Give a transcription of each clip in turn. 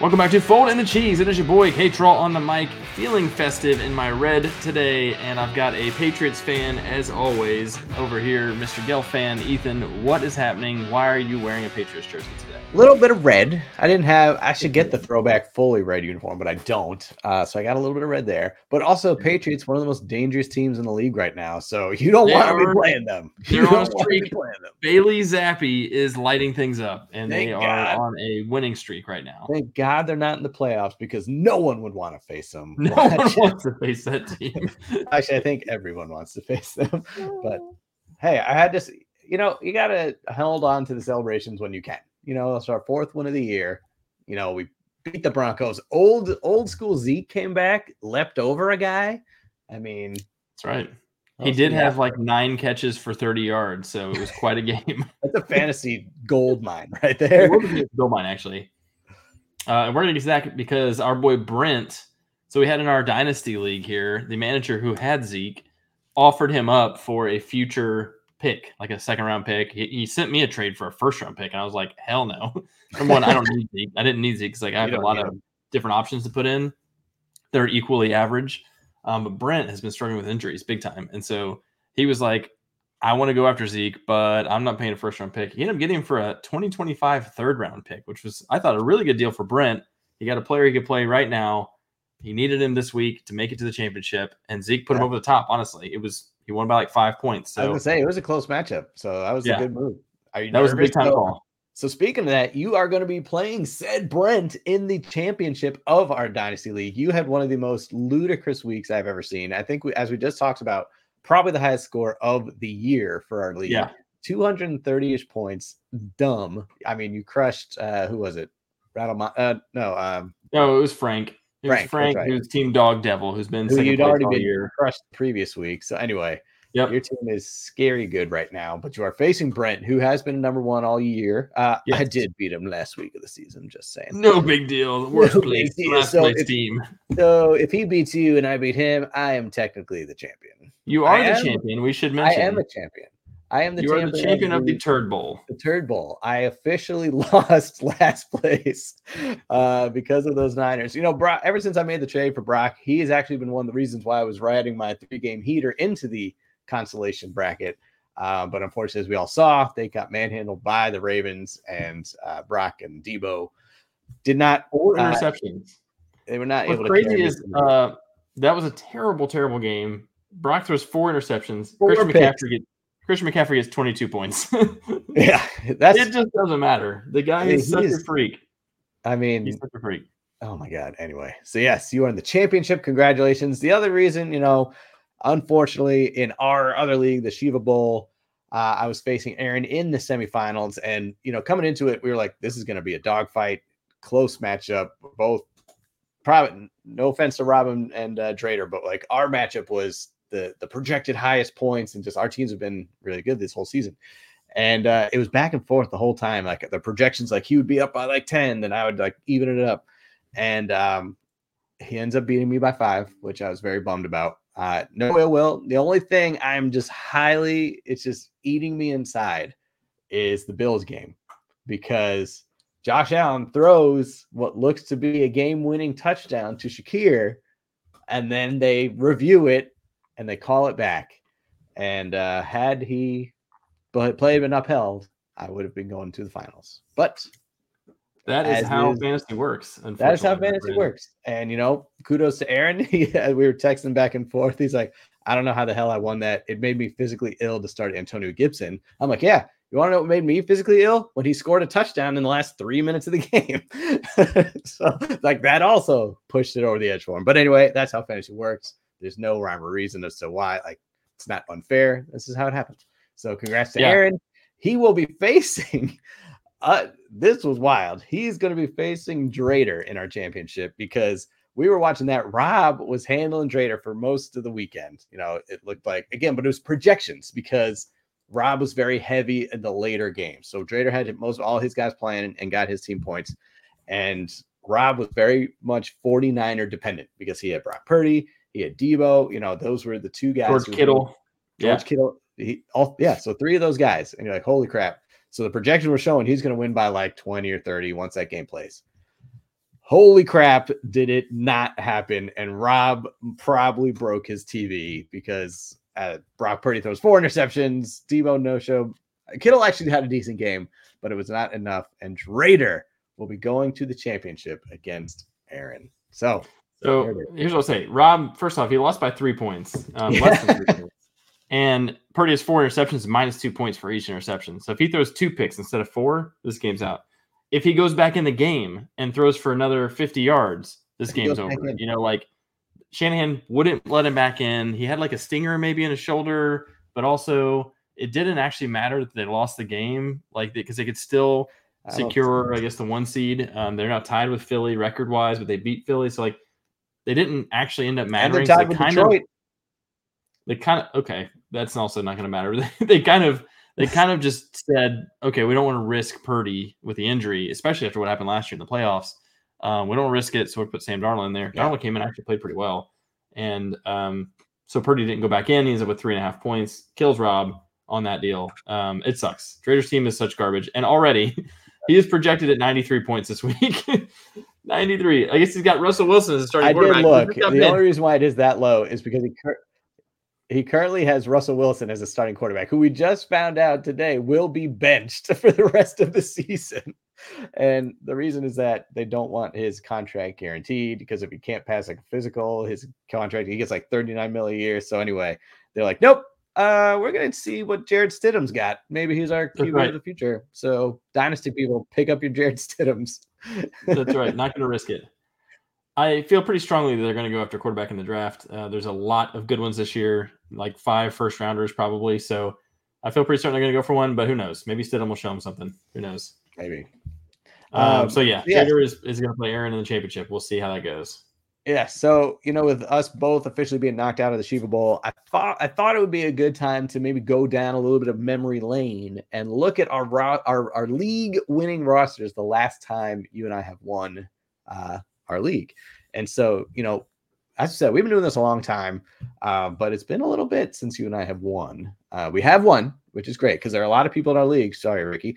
Welcome back to Fold and the Cheese. It is your boy K-Troll on the mic, feeling festive in my red today, and I've got a Patriots fan, as always, over here, Mr. Gelfan. Ethan, what is happening? Why are you wearing a Patriots jersey today? A little bit of red. I should get the throwback fully red uniform, but I don't, so I got a little bit of red there. But also, Patriots, one of the most dangerous teams in the league right now, so you don't want to be playing them. You don't want to be playing them. Bailey Zappe is lighting things up, and they are on a winning streak right now. Thank God. They're not in the playoffs because no one would want to face them. No one wants to face that team. Actually, I think everyone wants to face them. But hey, I had to, you got to hold on to the celebrations when you can. That's our fourth win of the year. We beat the Broncos. Old school Zeke came back, leapt over a guy. I mean, that's right. He did have like 9 catches for 30 yards, so it was quite a game. That's a fantasy gold mine right there. It would be a gold mine, actually. And we're going to get to that because our boy Brent, so we had in our Dynasty League here, the manager who had Zeke offered him up for a future pick, like a second-round pick. He sent me a trade for a first-round pick, and I was like, hell no. Number one, I don't need Zeke. I didn't need Zeke because I have a lot of different options to put in. They're equally average. But Brent has been struggling with injuries big time. And so he was like, I want to go after Zeke, but I'm not paying a first-round pick. He ended up getting him for a 2025 third-round pick, which was, I thought, a really good deal for Brent. He got a player he could play right now. He needed him this week to make it to the championship, and Zeke put him over the top, honestly. He won by like 5 points. So I was going to say, it was a close matchup, so that was a good move. That was a big-time call. So speaking of that, you are going to be playing said Brent in the championship of our Dynasty League. You had one of the most ludicrous weeks I've ever seen. I think, as we just talked about, probably the highest score of the year for our league. Yeah. 230-ish points. Dumb. I mean, you crushed, who was it? No, it was Frank. It was Frank, right. Who's Team Dog Devil, who's been second place all year. Crushed the previous week. So anyway, your team is scary good right now, but you are facing Brent, who has been number one all year. I did beat him last week of the season, just saying. No big deal. Worst place team. So if he beats you and I beat him, I am technically the champion. You are the champion. We should mention. I am a champion. You are the champion of the Turd Bowl. The Turd Bowl. I officially lost last place because of those Niners. Brock, ever since I made the trade for Brock, he has actually been one of the reasons why I was riding my 3-game heater into the consolation bracket. But unfortunately, as we all saw, they got manhandled by the Ravens, and Brock and Debo did not. Or interceptions. They were not able to. What's crazy is that was a terrible, terrible game. Brock throws 4 interceptions. Christian McCaffrey gets 22 points. It just doesn't matter. The guy is such a freak. He's such a freak. Oh, my God. Anyway, so yes, you are in the championship. Congratulations. The other reason, unfortunately, in our other league, the Shiva Bowl, I was facing Aaron in the semifinals. And, coming into it, we were like, this is going to be a dogfight, close matchup. Both, probably, no offense to Rob and Drader, but like our matchup was the projected highest points, and just our teams have been really good this whole season. And it was back and forth the whole time. Like the projections, like he would be up by like 10, then I would like even it up. And he ends up beating me by 5, which I was very bummed about. No ill will. The only thing I'm just it's just eating me inside is the Bills game, because Josh Allen throws what looks to be a game-winning touchdown to Shakir, and then they review it and they call it back. And had he played and upheld, I would have been going to the finals. But that is how fantasy works. Unfortunately, that is how fantasy works. And, kudos to Aaron. We were texting back and forth. He's like, I don't know how the hell I won that. It made me physically ill to start Antonio Gibson. I'm like, yeah. You want to know what made me physically ill? When he scored a touchdown in the last 3 minutes of the game. So, like, that also pushed it over the edge for him. But anyway, that's how fantasy works. There's no rhyme or reason as to why. Like, it's not unfair. This is how it happens. So congrats to Aaron. He will be facing this was wild. He's going to be facing Drader in our championship, because we were watching that. Rob was handling Drader for most of the weekend. It looked like, again, but it was projections, because Rob was very heavy in the later game. So Drader had most all his guys playing and got his team points. And Rob was very much 49er dependent, because he had Brock Purdy. He had Debo, those were the 2 guys. George Kittle. So 3 of those guys. And you're like, holy crap. So the projection was showing he's going to win by like 20 or 30 once that game plays. Holy crap, did it not happen? And Rob probably broke his TV because Brock Purdy throws 4 interceptions, Debo no-show. Kittle actually had a decent game, but it was not enough. And Drader will be going to the championship against Aaron. So here's what I'll say. Rob, first off, he lost by 3 points. Less than 3 points. And Purdy has 4 interceptions, minus 2 points for each interception. So if he throws 2 picks instead of 4, this game's out. If he goes back in the game and throws for another 50 yards, this game's over. You know, like Shanahan wouldn't let him back in. He had like a stinger maybe in his shoulder, but also it didn't actually matter that they lost the game, like because they could still secure, I guess, the 1 seed. They're now tied with Philly record-wise, but they beat Philly, so like they didn't actually end up mattering. So they kind of okay. That's also not going to matter. They kind of just said, okay, we don't want to risk Purdy with the injury, especially after what happened last year in the playoffs. We don't risk it, so we put Sam Darnold in there. Yeah. Darnold came in and actually played pretty well. And so Purdy didn't go back in. He ends up with 3.5 points. Kills Rob on that deal. It sucks. Trader's team is such garbage. And already he is projected at 93 points this week. 93. I guess he's got Russell Wilson as a starting quarterback. The only reason why it is that low is because he currently has Russell Wilson as a starting quarterback, who we just found out today will be benched for the rest of the season. And the reason is that they don't want his contract guaranteed, because if he can't pass like a physical, his contract, he gets like $39 million a year. So anyway, they're like, nope, we're going to see what Jared Stidham's got. Maybe he's our QB of the future. So dynasty people, pick up your Jared Stidhams. That's right. Not going to risk it. I feel pretty strongly that they're going to go after quarterback in the draft. There's a lot of good ones this year, like 5 first-rounders probably. So I feel pretty certain they're going to go for one, but who knows? Maybe Stidham will show him something. Who knows? Maybe. Taylor is going to play Aaron in the championship. We'll see how that goes. Yeah, so, you know, with us both officially being knocked out of the Super Bowl, I thought it would be a good time to maybe go down a little bit of memory lane and look at our league-winning rosters the last time you and I have won our league. And so, you know, as I said, we've been doing this a long time, but it's been a little bit since you and I have won. We have won, which is great, because there are a lot of people in our league, sorry, Ricky,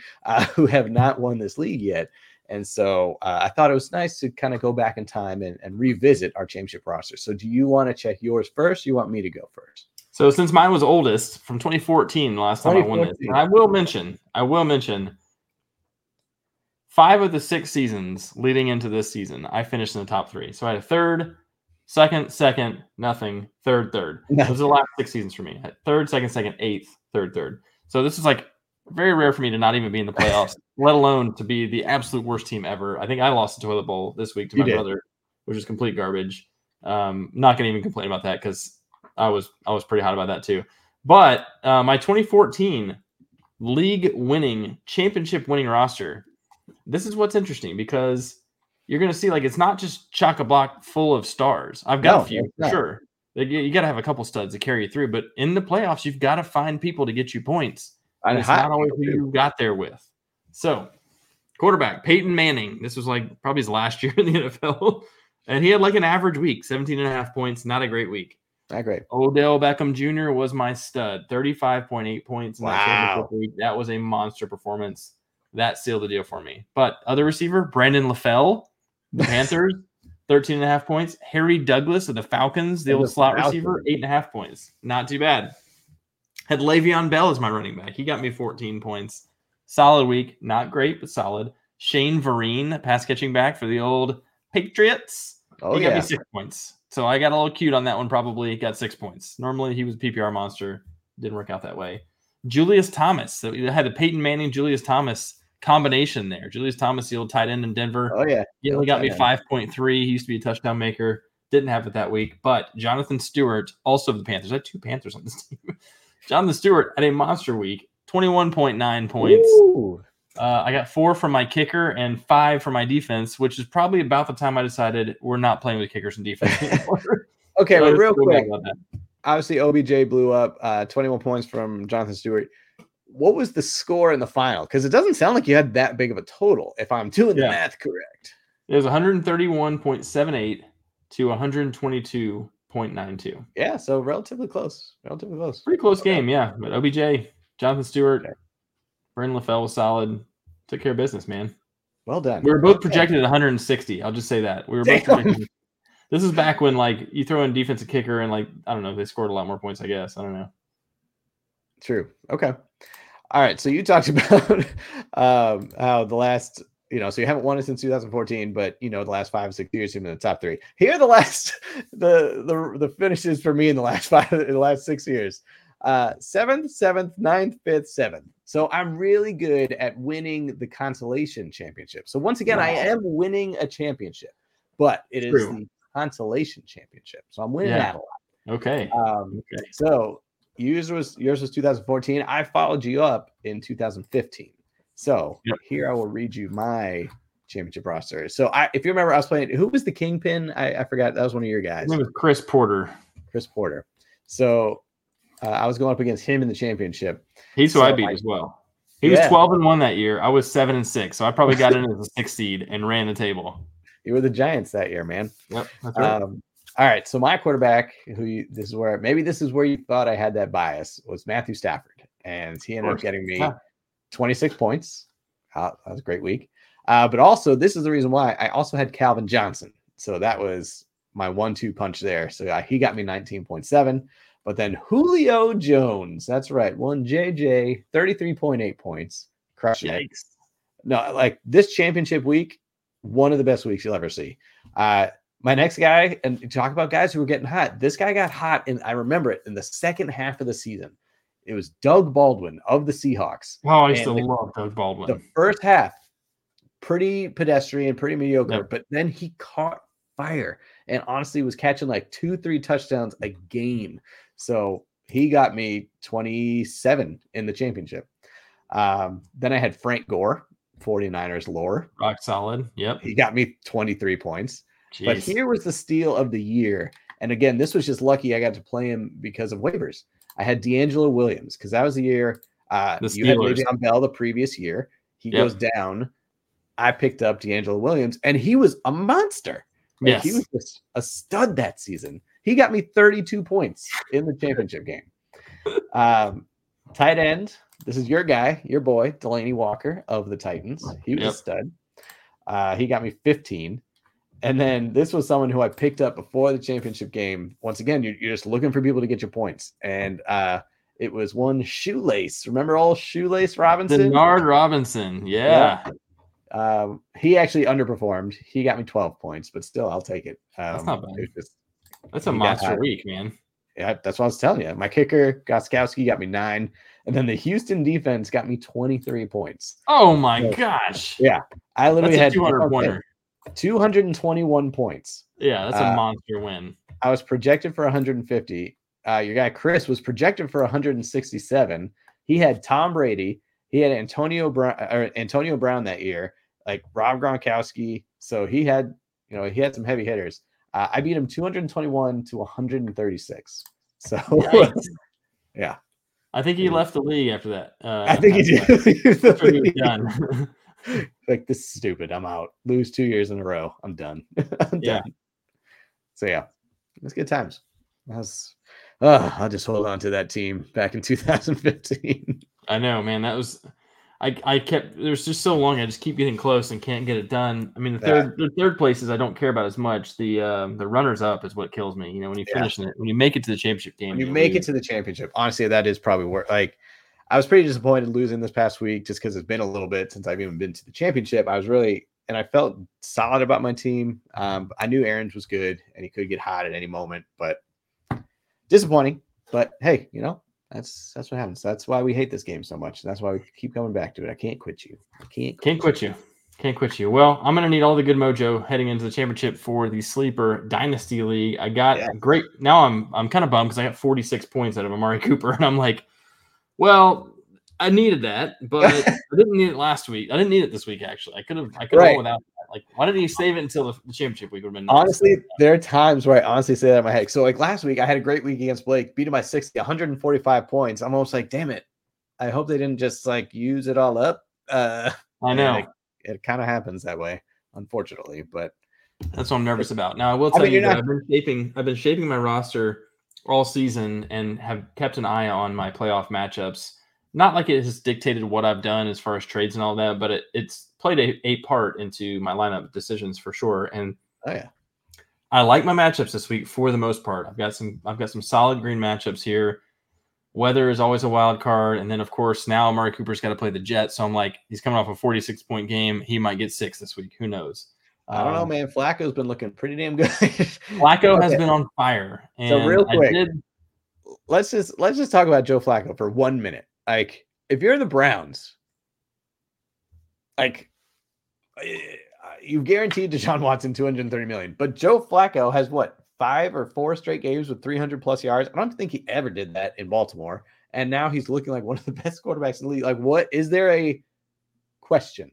who have not won this league yet. And so I thought it was nice to kind of go back in time and revisit our championship roster. So do you want to check yours first? Or you want me to go first? So since mine was oldest, from 2014, the last time I won this, and I will mention 5 of the 6 seasons leading into this season, I finished in the top 3. So I had a third, second, nothing, third. Those are the last 6 seasons for me. Third, second, eighth, third. So this is like very rare for me to not even be in the playoffs, let alone to be the absolute worst team ever. I think I lost the toilet bowl this week to my brother, which is complete garbage. Not going to even complain about that because I was pretty hot about that too. But my 2014 league-winning, championship-winning roster. This is what's interesting because you're going to see, like, it's not just chock-a-block full of stars. I've got a few, for sure. You got to have a couple studs to carry you through. But in the playoffs, you've got to find people to get you points. And it's not always who you got there with. So, quarterback, Peyton Manning. This was, like, probably his last year in the NFL. And he had, like, an average week, 17.5 points. Not a great week. Not great. Odell Beckham Jr. was my stud, 35.8 points. In that week. That was a monster performance. That sealed the deal for me. But other receiver, Brandon LaFell, the Panthers, 13.5 points. Harry Douglas of the Falcons, the old slot receiver, 8.5 points. Not too bad. Had Le'Veon Bell as my running back. He got me 14 points. Solid week. Not great, but solid. Shane Vereen, pass-catching back for the old Patriots. He got me 6 points. So I got a little cute on that one probably. Got 6 points. Normally he was a PPR monster. Didn't work out that way. Julius Thomas. So we had the Peyton Manning, Julius Thomas combination there. Julius Thomas, the old tight end in Denver. He only got me 5.3. He used to be a touchdown maker. Didn't have it that week. But Jonathan Stewart, also of the Panthers. I had 2 Panthers on this team. Jonathan Stewart had a monster week, 21.9 points. I got 4 from my kicker and 5 from my defense, which is probably about the time I decided we're not playing with kickers and defense anymore. Okay, but real quick, obviously OBJ blew up 21 points from Jonathan Stewart. What was the score in the final? Because it doesn't sound like you had that big of a total, if I'm doing the math correct. It was 131.78 to 122.92. Yeah, so relatively close. Pretty close game, yeah. But OBJ, Jonathan Stewart, Vernon LaFell was solid. Took care of business, man. Well done. We were both projected at 160. I'll just say that. We were both projected. This is back when, like, you throw in defensive kicker and, like, I don't know, they scored a lot more points, I guess. I don't know. True. Okay. All right. So you talked about how the last, you know, so you haven't won it since 2014, but, you know, the last 5 or 6 years you've been in the top three. Here are the last, the finishes for me in the last six years. 7th, 7th, 9th, 5th, 7th. So I'm really good at winning the consolation championship. So once again, wow. I am winning a championship, but it is the consolation championship. So I'm winning that a lot. Okay. Okay. So yours was 2014. I followed you up in 2015. So here I will read you my championship roster. So if you remember, I was playing, who was the kingpin? I forgot. That was one of your guys. It was Chris Porter. So I was going up against him in the championship. He's who I beat as well. He was 12-1 that year. I was 7-6. So I probably got in as a 6 seed and ran the table. You were the Giants that year, man. Yep. That's right. All right. So my quarterback, this is where you thought I had that bias, was Matthew Stafford. And he ended up getting me 26 points. That was a great week. But also, this is the reason why I also had Calvin Johnson. So that was my 1-2 punch there. So he got me 19.7. But then Julio Jones, that's right, won JJ, 33.8 points. Crushing it. No, like this championship week, one of the best weeks you'll ever see. My next guy, and talk about guys who were getting hot. This guy got hot, and I remember it, in the second half of the season. It was Doug Baldwin of the Seahawks. Oh, I still love Doug Baldwin. The first half, pretty pedestrian, pretty mediocre, but then he caught fire and honestly was catching like 2-3 touchdowns a game. So he got me 27 in the championship. Then I had Frank Gore, 49ers lore. Rock solid. Yep. He got me 23 points. Jeez. But here was the steal of the year. And again, this was just lucky I got to play him because of waivers. I had D'Angelo Williams because that was the year you had Le'Veon Bell the previous year. He goes down. I picked up D'Angelo Williams, and he was a monster. Like, he was just a stud that season. He got me 32 points in the championship game. Tight end. This is your guy, your boy, Delanie Walker of the Titans. He was a stud. He got me 15. And then this was someone who I picked up before the championship game. Once again, you're just looking for people to get your points. And it was one Shoelace. Remember old Shoelace Robinson? Denard Robinson. Yeah. He actually underperformed. He got me 12 points, but still, I'll take it. That's not bad. That's a monster week, man. Yeah, that's what I was telling you. My kicker, Gostkowski, got me 9. And then the Houston defense got me 23 points. Oh, my gosh. Yeah. I literally had 221 points. Yeah, that's a monster win. I was projected for 150. Your guy, Chris, was projected for 167. He had Tom Brady. He had Antonio Brown that year, like Rob Gronkowski. So he had some heavy hitters. I beat him 221-136. So, yeah. I think he left the league after that. I think he did. He was done. Like, this is stupid. I'm out. Lose 2 years in a row. I'm done. I'm done. So, it was good times. I'll just hold on to that team back in 2015. I know, man. That was... I kept, there's just so long. I just keep getting close and can't get it done. I mean, the third places I don't care about as much. The runners up is what kills me. You know, when you finish it, when you make it to the championship game, to the championship. Honestly, that is probably where, like, I was pretty disappointed losing this past week just because it's been a little bit since I've even been to the championship. I felt solid about my team. I knew Aaron's was good and he could get hot at any moment, but disappointing. But hey, you know. That's what happens. That's why we hate this game so much. That's why we keep coming back to it. I can't quit you. Can't quit you. Well, I'm going to need all the good mojo heading into the championship for the Sleeper Dynasty League. I got great. Now I'm kind of bummed because I got 46 points out of Amari Cooper. And I'm like, well, I needed that, but I didn't need it last week. I didn't need it this week, actually. I could have gone without that. Like, why didn't he save it until the championship week would have been nice? Honestly, there are times where I honestly say that in my head. So, like, last week, I had a great week against Blake, beat him by 60, 145 points. I'm almost like, damn it. I hope they didn't just, like, use it all up. I know. It kind of happens that way, unfortunately. But that's what I'm nervous about. Now, I will tell you that I've been shaping my roster all season and have kept an eye on my playoff matchups not like it has dictated what I've done as far as trades and all that, but it's played a part into my lineup decisions for sure. And I like my matchups this week for the most part. I've got some solid green matchups here. Weather is always a wild card. And then, of course, now Amari Cooper's got to play the Jets. So I'm like, he's coming off a 46-point game. He might get 6 this week. Who knows? I don't know, man. Flacco's been looking pretty damn good. Flacco has been on fire. And so real quick, let's just talk about Joe Flacco for 1 minute. Like, if you're the Browns, like, you've guaranteed Deshaun Watson $230 million. But Joe Flacco has what? 5 or 4 straight games with 300-plus yards. I don't think he ever did that in Baltimore. And now he's looking like one of the best quarterbacks in the league. Like, what? Is there a question?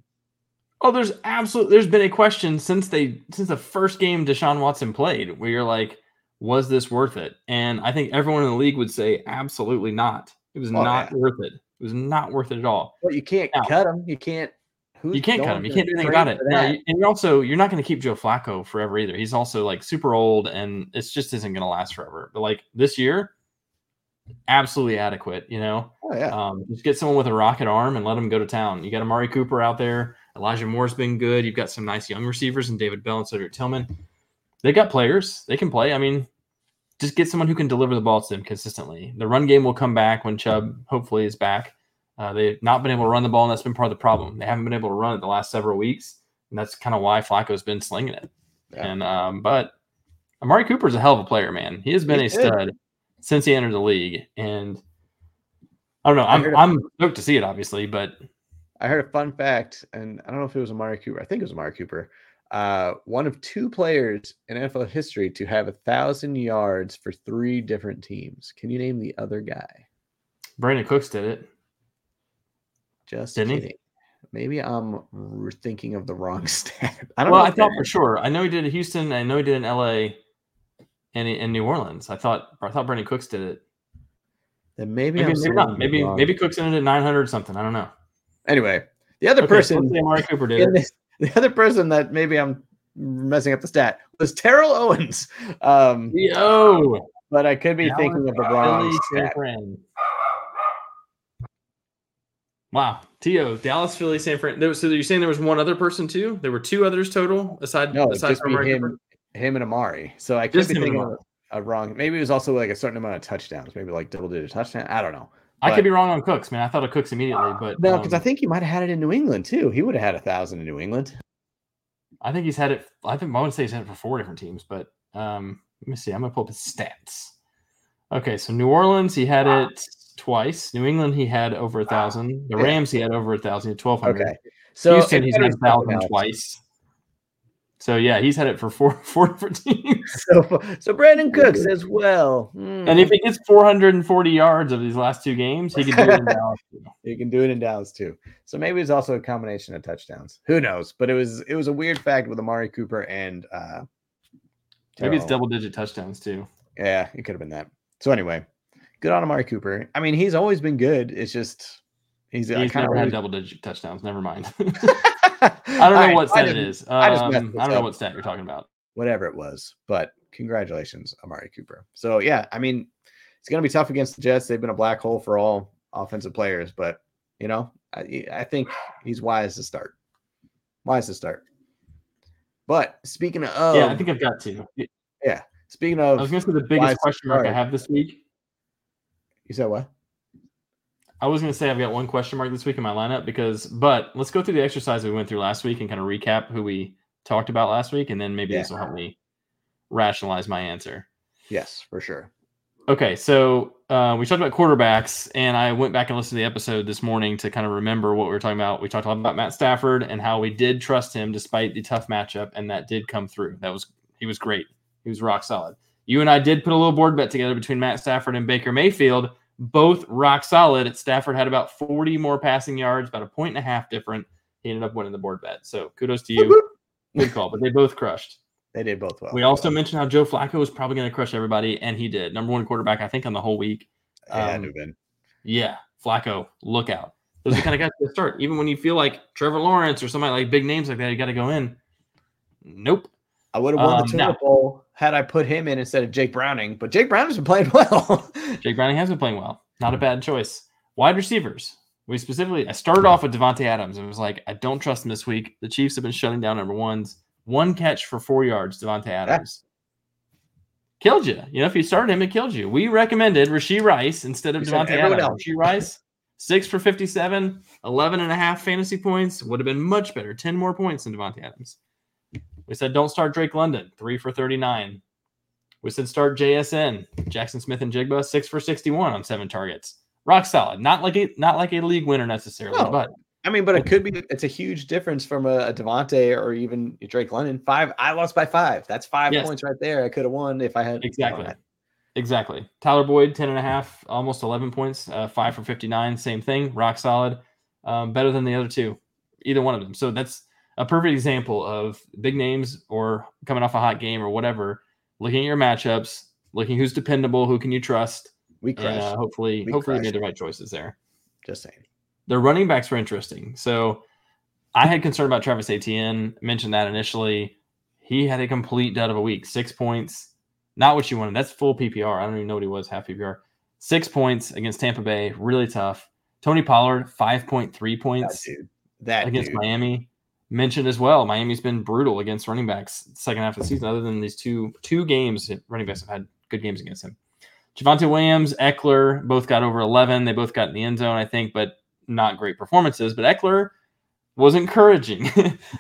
Oh, there's been a question since the first game Deshaun Watson played, where you're like, was this worth it? And I think everyone in the league would say, absolutely not. It was not worth it. It was not worth it at all. But you can't cut him. You can't cut him. You can't do anything about it. And also, you're not going to keep Joe Flacco forever either. He's also like super old, and it just isn't going to last forever. But like this year, absolutely adequate. You know, just get someone with a rocket arm and let him go to town. You got Amari Cooper out there. Elijah Moore's been good. You've got some nice young receivers and David Bell and Cedric Tillman. They got players. They can play. I mean, just get someone who can deliver the ball to them consistently. The run game will come back when Chubb hopefully is back. They've not been able to run the ball, and that's been part of the problem. They haven't been able to run it the last several weeks, and that's kind of why Flacco's been slinging it. Yeah. And but Amari Cooper's a hell of a player, man. He has been a stud since he entered the league, and I don't know. I'm stoked to see it, obviously, but I heard a fun fact, and I don't know if it was Amari Cooper. I think it was Amari Cooper. One of 2 players in NFL history to have 1,000 yards for 3 different teams. Can you name the other guy? Brandon Cooks did it. Just kidding. Maybe I'm thinking of the wrong stat. I don't know. I thought for sure. I know he did in Houston. I know he did in LA and in New Orleans. I thought Brandon Cooks did it. Then maybe not. Maybe Cooks ended at 900 something. I don't know. Anyway, the other person, Amari Cooper did it. The other person that maybe I'm messing up the stat was Terrell Owens. But I could be thinking of the wrong stat. Wow, T.O., Dallas, Philly, San Fran. So you're saying there was one other person too? There were 2 others total aside from him and Amari. So I could be thinking of a wrong. Maybe it was also like a certain amount of touchdowns. Maybe like double-digit touchdown. I don't know. I could be wrong on Cooks, man. I thought of Cooks immediately, but no, because I think he might have had it in New England too. He would have had 1,000 in New England. I think he's had it. I would say he's had it for 4 different teams, but let me see. I'm gonna pull up his stats. Okay, so New Orleans, he had it twice. New England, he had over 1,000. The Rams, he had over 1,000, 1,200. Okay, so Houston, he's had 1,000 twice. So yeah, he's had it for four different teams. So Brandon Cooks as well. And if he gets 440 yards of these last 2 games, he can do it in Dallas too. He can do it in Dallas too. So maybe it's also a combination of touchdowns. Who knows? But it was a weird fact with Amari Cooper and maybe it's double-digit touchdowns too. Yeah, it could have been that. So anyway, good on Amari Cooper. I mean, he's always been good. It's just he's never had double-digit touchdowns. Never mind. I don't know what stat it is. I don't know what stat you're talking about. Whatever it was, but congratulations, Amari Cooper. So, yeah, I mean, it's going to be tough against the Jets. They've been a black hole for all offensive players, but, you know, I think he's wise to start. But speaking of... Yeah, I think I've got to. Yeah, speaking of... I was going to say the biggest question mark I have this week. You said what? I was going to say I've got one question mark this week in my lineup but let's go through the exercise we went through last week and kind of recap who we talked about last week. And then maybe this will help me rationalize my answer. Yes, for sure. Okay. So we talked about quarterbacks, and I went back and listened to the episode this morning to kind of remember what we were talking about. We talked a lot about Matt Stafford and how we did trust him despite the tough matchup. And that did come through. He was great. He was rock solid. You and I did put a little board bet together between Matt Stafford and Baker Mayfield. Both rock solid. Stafford had about 40 more passing yards, about 1.5 different. He ended up winning the board bet. So kudos to you. Good call. But they both crushed. They did both well. We also mentioned how Joe Flacco was probably going to crush everybody, and he did. #1 quarterback, I think, on the whole week. Yeah, Flacco, look out. Those are the kind of guys that start. Even when you feel like Trevor Lawrence or somebody like big names like that, you got to go in. Nope. I would have won the Super Bowl had I put him in instead of Jake Browning, but Jake Browning's been playing well. Not a bad choice. Wide receivers. I started off with Davante Adams and was like, I don't trust him this week. The Chiefs have been shutting down number ones. One catch for 4 yards, Davante Adams. Killed you. You know, if you started him, it killed you. We recommended Rashee Rice instead of Davante Adams. Rashee Rice, 6 for 57, 11.5 fantasy points. Would have been much better. 10 more points than Davante Adams. We said don't start Drake London, 3 for 39. We said start JSN, Jackson Smith and Jigba, 6 for 61 on 7 targets. Rock solid. Not like a league winner necessarily, no. But I mean, but it could be. It's a huge difference from a Devontae or even Drake London. 5. I lost by 5. That's 5 points right there. I could have won if I had exactly. Tyler Boyd, 10.5, almost 11 points. 5 for 59. Same thing. Rock solid. Better than the other two, either one of them. So that's a perfect example of big names or coming off a hot game or whatever. Looking at your matchups, looking who's dependable, who can you trust. We crushed. Hopefully we made the right choices there. Just saying. Their running backs were interesting. So I had concern about Travis Etienne. Mentioned that initially. He had a complete dud of a week. 6 points. Not what you wanted. That's full PPR. I don't even know what he was, half PPR. 6 points against Tampa Bay. Really tough. Tony Pollard, 5.3 points against Miami. Mentioned as well, Miami's been brutal against running backs second half of the season. Other than these two games, running backs have had good games against him. Javonte Williams, Eckler, both got over 11. They both got in the end zone, I think, but not great performances. But Eckler was encouraging.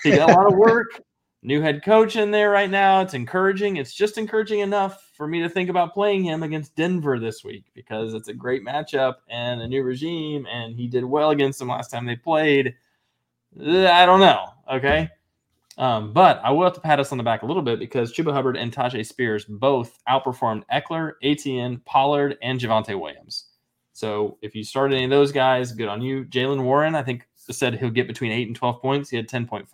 He got a lot of work. New head coach in there right now. It's encouraging. It's just encouraging enough for me to think about playing him against Denver this week because it's a great matchup and a new regime, and he did well against them last time they played. I don't know, okay? But I will have to pat us on the back a little bit because Chuba Hubbard and Tajay Spears both outperformed Eckler, Etienne, Pollard, and Javonte Williams. So if you started any of those guys, good on you. Jaylen Warren, I think, said he'll get between 8 and 12 points. He had 10.4.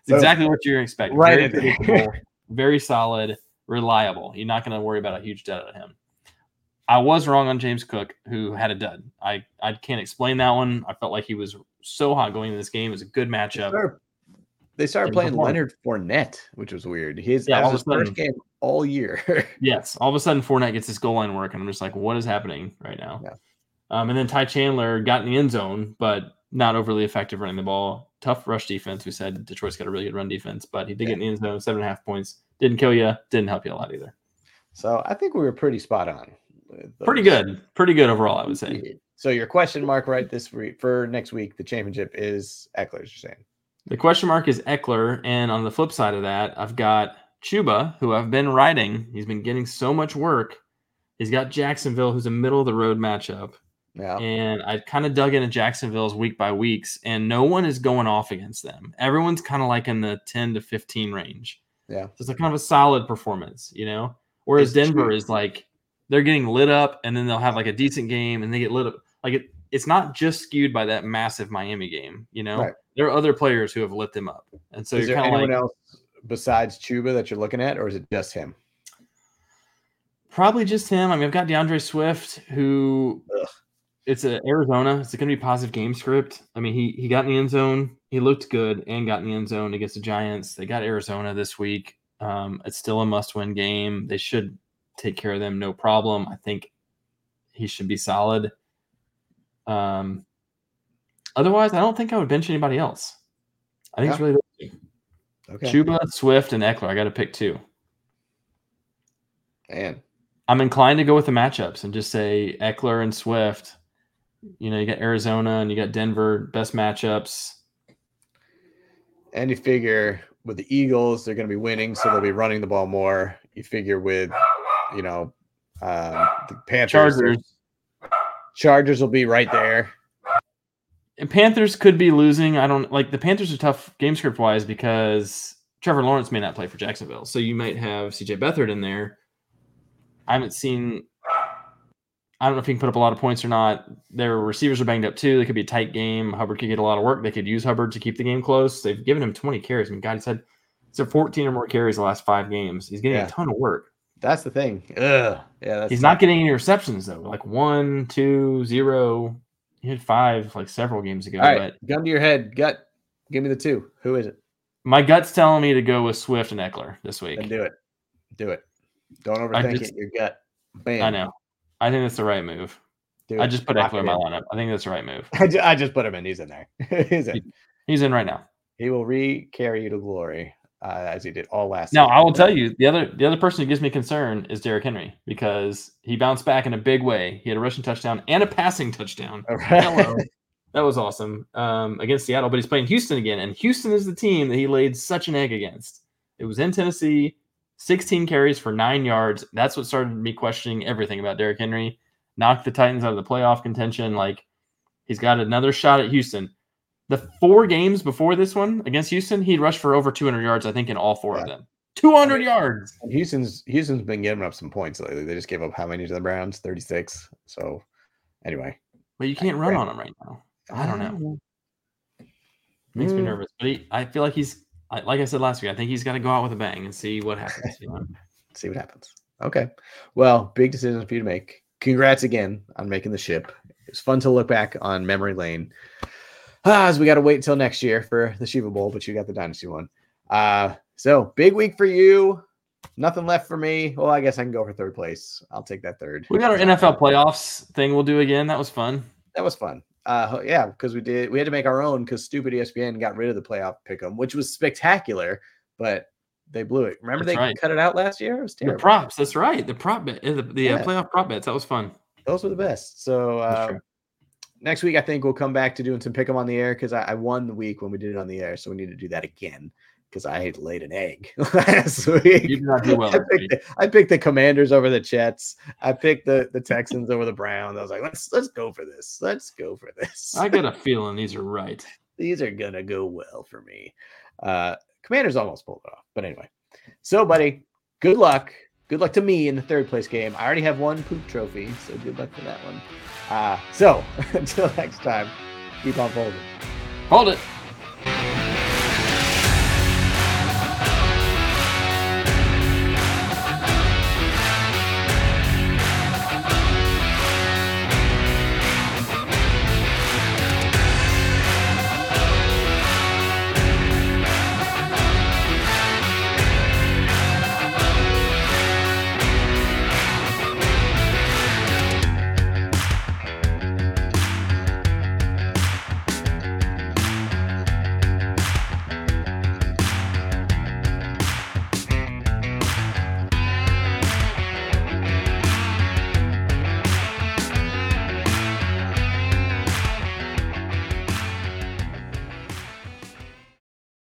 It's exactly what you're expecting. Right. Very predictable, very solid, reliable. You're not going to worry about a huge dud on him. I was wrong on James Cook, who had a dud. I can't explain that one. I felt like he was so hot going into this game. It was a good matchup. Sure. They started playing Leonard Fournette, which was weird. That was his first game all year. Yes. All of a sudden, Fournette gets this goal line work, and I'm just like, what is happening right now? Yeah. And then Ty Chandler got in the end zone, but not overly effective running the ball. Tough rush defense. We said Detroit's got a really good run defense, but he did get in the end zone, 7.5 points. Didn't kill you. Didn't help you a lot either. So I think we were pretty spot on. Pretty good overall, I would say. So your question mark for next week, the championship, is Eckler, as you're saying. The question mark is Eckler, and on the flip side of that, I've got Chuba, who I've been riding. He's been getting so much work. He's got Jacksonville, who's a middle-of-the-road matchup. Yeah. And I kind of dug into Jacksonville's week-by-weeks, and no one is going off against them. Everyone's kind of like in the 10 to 15 range. Yeah. So it's like kind of a solid performance, you know? Whereas Denver is like, they're getting lit up, and then they'll have like a decent game, and they get lit up. Like it's not just skewed by that massive Miami game, you know? Right. There are other players who have lit them up. And so is there anyone else besides Chuba that you're looking at, or is it just him? Probably just him. I mean, I've got DeAndre Swift, who it's Arizona. It's going to be positive game script. I mean, he got in the end zone. He looked good and got in the end zone against the Giants. They got Arizona this week. It's still a must-win game. They should take care of them, no problem. I think he should be solid. Otherwise, I don't think I would bench anybody else. I think it's really Chuba, Swift, and Eckler. I got to pick two. Man, I'm inclined to go with the matchups and just say Eckler and Swift. You know, you got Arizona and you got Denver, best matchups. And you figure with the Eagles, they're going to be winning, so they'll be running the ball more. You figure with, you know, the Panthers. Chargers will be right there. And Panthers could be losing. I don't like the Panthers are tough game script wise because Trevor Lawrence may not play for Jacksonville. So you might have CJ Beathard in there. I don't know if he can put up a lot of points or not. Their receivers are banged up too. They could be a tight game. Hubbard could get a lot of work. They could use Hubbard to keep the game close. They've given him 20 carries. I mean, God, he's had 14 or more carries the last 5 games. He's getting a ton of work. That's the thing. He's not getting any receptions though. Like 1, 2, 0. He had 5 like several games ago. All right, but gun to your head, gut. Give me the 2. Who is it? My gut's telling me to go with Swift and Eckler this week. Then do it. Don't overthink it. Your gut. Bam. I know. I think that's the right move. Dude, I just put Eckler in my lineup. I think that's the right move. I just put him in. He's in there. He's in. He's in right now. He will re-carry you to glory as he did all last season. Now, I will tell you, the other person who gives me concern is Derrick Henry because he bounced back in a big way. He had a rushing touchdown and a passing touchdown. All right. Hello. That was awesome against Seattle, but he's playing Houston again, and Houston is the team that he laid such an egg against. It was in Tennessee, 16 carries for 9 yards. That's what started me questioning everything about Derrick Henry. Knocked the Titans out of the playoff contention. Like, he's got another shot at Houston. The 4 games before this one against Houston, he rushed for over 200 yards, I think, in all 4 of them. 200 yards! Houston's been giving up some points lately. They just gave up how many to the Browns? 36. So, anyway. But you can't run on him right now. I don't know. Makes me nervous. But I feel like he's, like I said last week, I think he's got to go out with a bang and see what happens. You know? See what happens. Okay. Well, big decision for you to make. Congrats again on making the ship. It's fun to look back on memory lane. As we got to wait until next year for the Shiva Bowl, but you got the Dynasty one. So big week for you. Nothing left for me. Well, I guess I can go for third place. I'll take that third. We got our NFL playoffs thing we'll do again. That was fun. That was fun. Yeah, because we had to make our own because stupid ESPN got rid of the playoff pick'em, which was spectacular, but they blew it. Remember cut it out last year? It was terrible. The props, that's right. The prop bet, playoff prop bets, that was fun. Those were the best. So next week, I think we'll come back to doing some pick'em on the air because I won the week when we did it on the air, so we need to do that again because I laid an egg last week. You did not do well. I picked the Commanders over the Jets. I picked the Texans over the Browns. I was like, let's go for this. Let's go for this. I got a feeling these are right. These are going to go well for me. Commanders almost pulled it off. But anyway. So, buddy, good luck. Good luck to me in the third place game. I already have one poop trophy, so good luck for that one. So, until next time, keep on folding. Hold it.